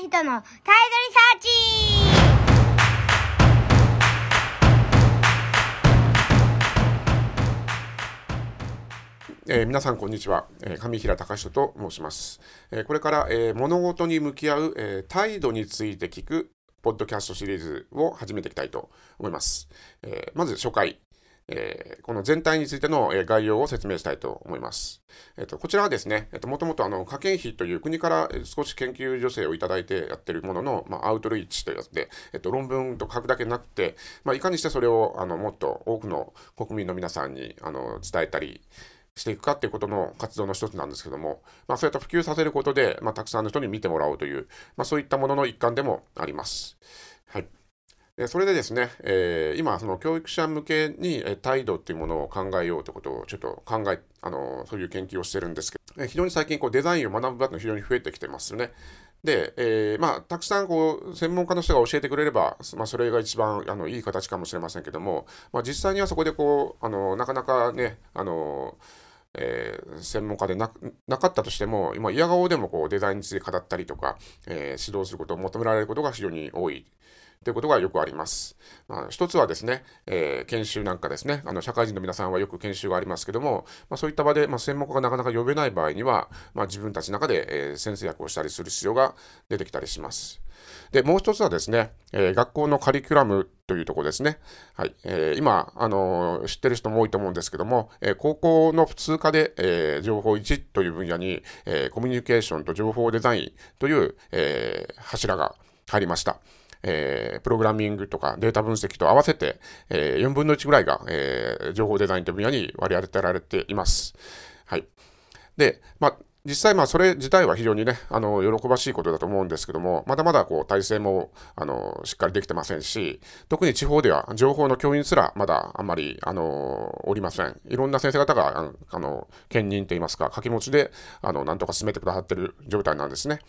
人のタイドリサーチ。皆さんこんにちは、上平隆人と申します。これから、物事に向き合う、態度について聞くポッドキャストシリーズを始めていきたいと思います。まず初回、この全体についての概要を説明したいと思います。こちらはですね、もともと科研費という国から少し研究助成をいただいてやっているものの、アウトリーチというやつで、論文と書くだけなくて、いかにしてそれをもっと多くの国民の皆さんに伝えたりしていくかということの活動の一つなんですけども、そういった普及させることで、たくさんの人に見てもらおうという、そういったものの一環でもあります。はい。それでですね、今その教育者向けに態度っていうものを考えようということをちょっとそういう研究をしてるんですけど、非常に最近デザインを学ぶ場が非常に増えてきてますよね。で、たくさん専門家の人が教えてくれれば、それが一番いい形かもしれませんけども、実際にはそこでなかなかね専門家で なかったとしても、今嫌顔でもデザインについて語ったりとか、指導することを求められることが非常に多いということがよくあります。一つはですね、研修なんかですね、社会人の皆さんはよく研修がありますけども、そういった場で、専門家がなかなか呼べない場合には、自分たちの中で、先生役をしたりする必要が出てきたりします。で、もう一つはですね、学校のカリキュラムというところですね。はい。今、知ってる人も多いと思うんですけども、高校の普通科で、情報1という分野に、コミュニケーションと情報デザインという、柱が入りました。プログラミングとかデータ分析と合わせて、4分の1ぐらいが、情報デザインという分野に割り当てられています。はい。で、実際、それ自体は非常にね、喜ばしいことだと思うんですけども、まだまだ体制も、しっかりできてませんし、特に地方では情報の教員すらまだあんまり、おりません。いろんな先生方が、兼任といいますか、掛け持ちで、なんとか進めてくださっている状態なんですね。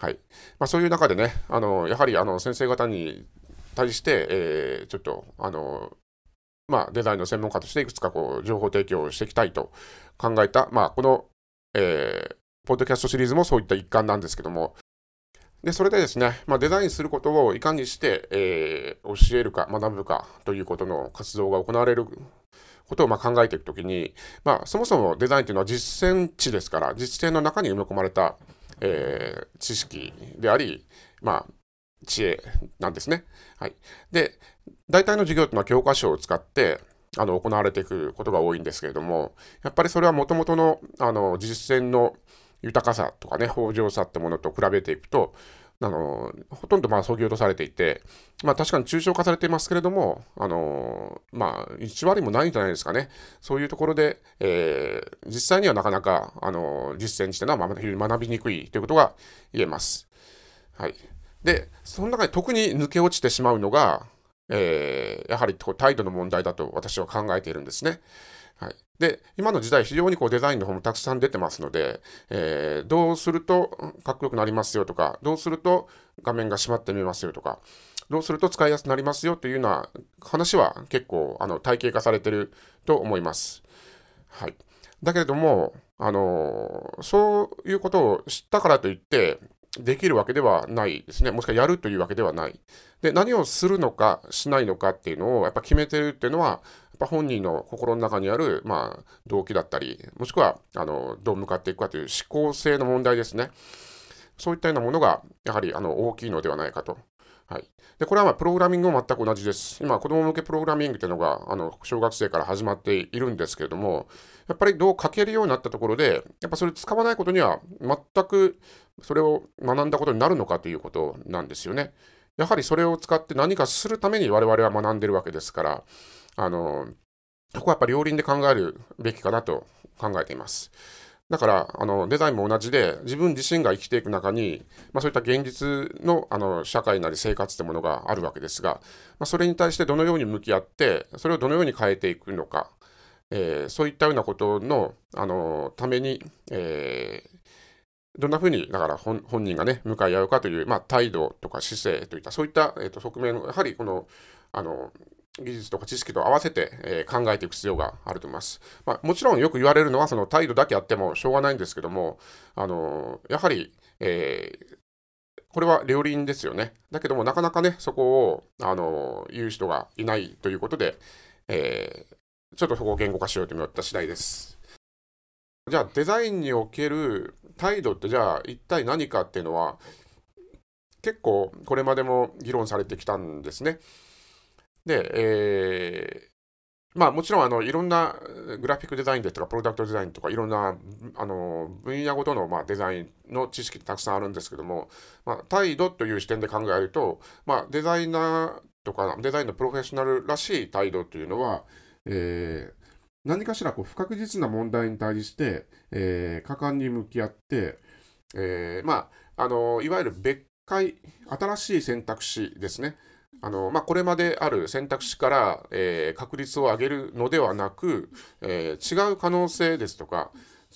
はい。そういう中でね、やはり、先生方に対して、ちょっと、デザインの専門家としていくつか、情報提供をしていきたいと考えた、この、ポッドキャストシリーズもそういった一環なんですけども、でそれでですね、デザインすることをいかにして、教えるか学ぶかということの活動が行われることを考えていくときに、そもそもデザインというのは実践知ですから、実践の中に埋め込まれた、知識であり、知恵なんですね。はい。で、大体の授業というのは教科書を使って行われていくことが多いんですけれども、やっぱりそれはもともとの実践の豊かさとかね、豊穣さってものと比べていくと、ほとんど削ぎ落とされていて、確かに抽象化されていますけれども、1割もないんじゃないですかね。そういうところで、実際にはなかなか実践してのは非常に学びにくいということが言えます。はい。で、その中で特に抜け落ちてしまうのが、やはり態度の問題だと私は考えているんですね。はい。で、今の時代非常にデザインの方もたくさん出てますので、どうするとかっこよくなりますよとか、どうすると画面が閉まって見えますよとか、どうすると使いやすくなりますよというような話は結構体系化されていると思います。はい。だけれども、そういうことを知ったからといって、できるわけではないですね。もしくはやるというわけではない。で、何をするのかしないのかっていうのをやっぱ決めてるっていうのは、やっぱ本人の心の中にある動機だったり、もしくはどう向かっていくかという思考性の問題ですね。そういったようなものがやはり大きいのではないかと。はい。で、これはプログラミングも全く同じです。今、子供向けプログラミングというのが小学生から始まっているんですけれども、やっぱり書けるようになったところで、やっぱそれ使わないことには全くそれを学んだことになるのかということなんですよね。やはりそれを使って何かするために我々は学んでいるわけですから、ここはやっぱり両輪で考えるべきかなと考えています。だからデザインも同じで、自分自身が生きていく中に、そういった現実の、社会なり生活というものがあるわけですが、それに対してどのように向き合って、それをどのように変えていくのか、そういったようなことの、ために、どんなふうにだから 本人がね、向かい合うかという、態度とか姿勢といったそういった、側面のやはり技術とか知識と合わせて、考えていく必要があると思います。もちろんよく言われるのはその態度だけあってもしょうがないんですけども、やはり、これは両輪ですよね。だけどもなかなかね、そこを言う人がいないということで、ちょっとそこを言語化しようと思った次第です。じゃあデザインにおける態度ってじゃあ一体何かっていうのは結構これまでも議論されてきたんですね。で、まあもちろんいろんなグラフィックデザインですとかプロダクトデザインとかいろんな分野ごとのデザインの知識ってたくさんあるんですけども、態度という視点で考えると、デザイナーとかデザインのプロフェッショナルらしい態度というのは、何かしら不確実な問題に対して、果敢に向き合って、いわゆる別解、新しい選択肢ですね。これまである選択肢から、確率を上げるのではなく、違う可能性ですとか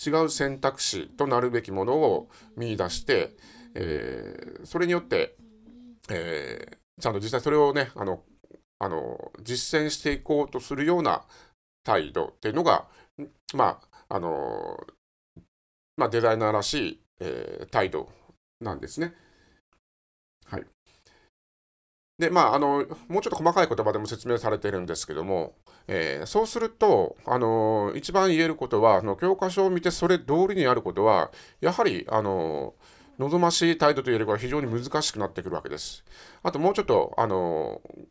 違う選択肢となるべきものを見出して、それによって、ちゃんと実際それをね実践していこうとするような態度っていうのが、デザイナーらしい、態度なんですね。はい。で、もうちょっと細かい言葉でも説明されているんですけども、そうすると、一番言えることは、教科書を見てそれ通りにやることは、やはり、望ましい態度というよりかは非常に難しくなってくるわけです。あともうちょっと、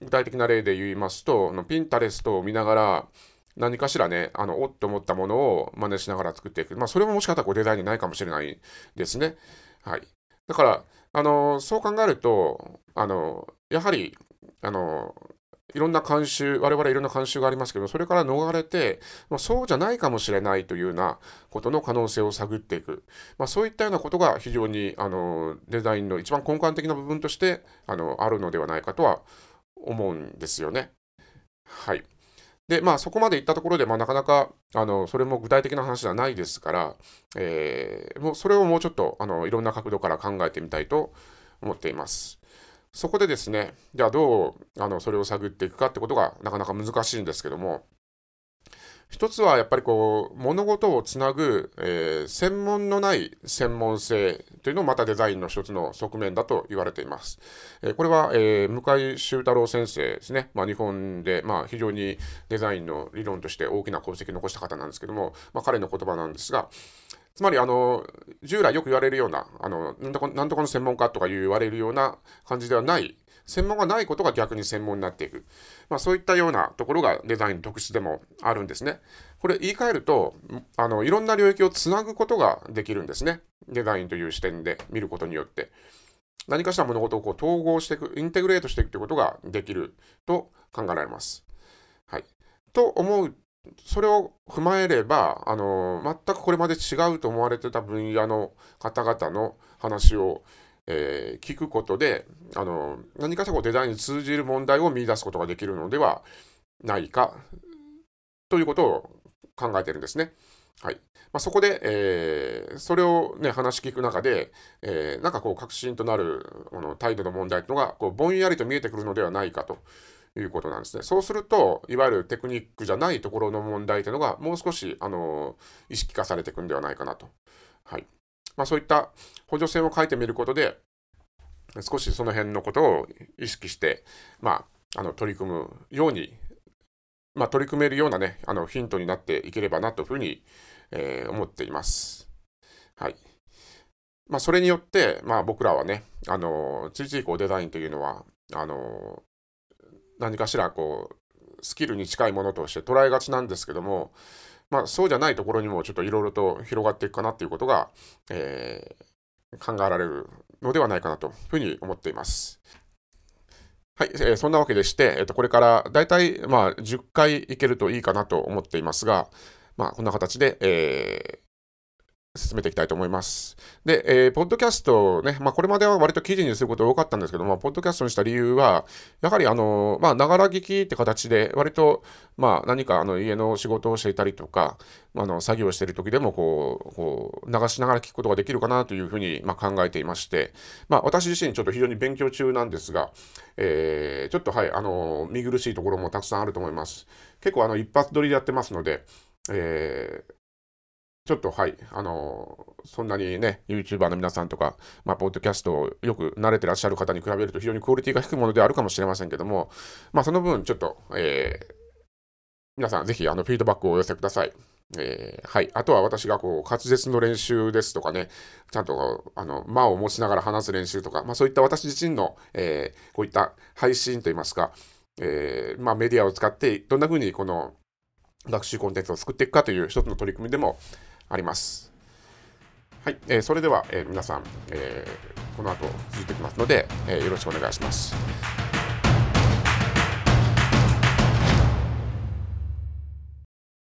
具体的な例で言いますと、ピンタレストを見ながら、何かしらね、おっと思ったものを真似しながら作っていく。それももしかしたらデザインにないかもしれないですね。はい。だから、そう考えると、やはり、いろんな慣習、我々いろんな慣習がありますけど、それから逃れて、そうじゃないかもしれないというようなことの可能性を探っていく。そういったようなことが非常に、デザインの一番根幹的な部分として、あるのではないかとは思うんですよね。はい。で、そこまでいったところで、なかなかそれも具体的な話ではないですから、もうそれをもうちょっといろんな角度から考えてみたいと思っています。そこでですね、じゃあどうそれを探っていくかってことがなかなか難しいんですけども、一つはやっぱり物事をつなぐ、専門のない専門性というのもまたデザインの一つの側面だと言われています。これは、向井修太郎先生ですね。日本で、非常にデザインの理論として大きな功績を残した方なんですけども、彼の言葉なんですが、つまり従来よく言われるようななんとかの専門家とか言われるような感じではない、専門がないことが逆に専門になっていく。そういったようなところがデザインの特質でもあるんですね。これ言い換えると、いろんな領域をつなぐことができるんですね。デザインという視点で見ることによって。何かしら物事を統合していく、インテグレートしていくということができると考えられます。はい。と思う。それを踏まえれば、全くこれまで違うと思われてた分野の方々の話を聞くことで、何かしらデザインに通じる問題を見出すことができるのではないかということを考えているんですね。はい。そこで、それを、ね、話聞く中で、なんか確信となる態度の問題というのがぼんやりと見えてくるのではないかということなんですね。そうすると、いわゆるテクニックじゃないところの問題というのがもう少し意識化されていくのではないかなと。はい。そういった補助線を書いてみることで、少しその辺のことを意識して、取り組むように、取り組めるようなね、ヒントになっていければなというふうに、思っています。はい。それによって、僕らはね、ついついデザインというのは、何かしらスキルに近いものとして捉えがちなんですけども、そうじゃないところにもちょっといろいろと広がっていくかなということが、考えられるのではないかなというふうに思っています。はい、そんなわけでして、これからだいたい10回いけるといいかなと思っていますが、こんな形で、進めていきたいと思います。で、ポッドキャストね、これまでは割と記事にすることが多かったんですけども、ポッドキャストにした理由は、やはりながら聞きって形で、割と、何か家の仕事をしていたりとか、作業している時でも流しながら聞くことができるかなというふうに、考えていまして、私自身ちょっと非常に勉強中なんですが、ちょっとはい、見苦しいところもたくさんあると思います。結構一発撮りでやってますので、ちょっとはい、そんなにね、YouTuber の皆さんとか、ポッドキャストをよく慣れてらっしゃる方に比べると非常にクオリティが低いものであるかもしれませんけども、その分ちょっと、皆さんぜひフィードバックをお寄せください。はい、あとは私がこう滑舌の練習ですとかね、ちゃんと間を持ちながら話す練習とか、そういった私自身の、こういった配信といいますか、メディアを使ってどんな風にこの学習コンテンツを作っていくかという一つの取り組みでもあります。はい、それでは、皆さん、この後続いてきますので、よろしくお願いします。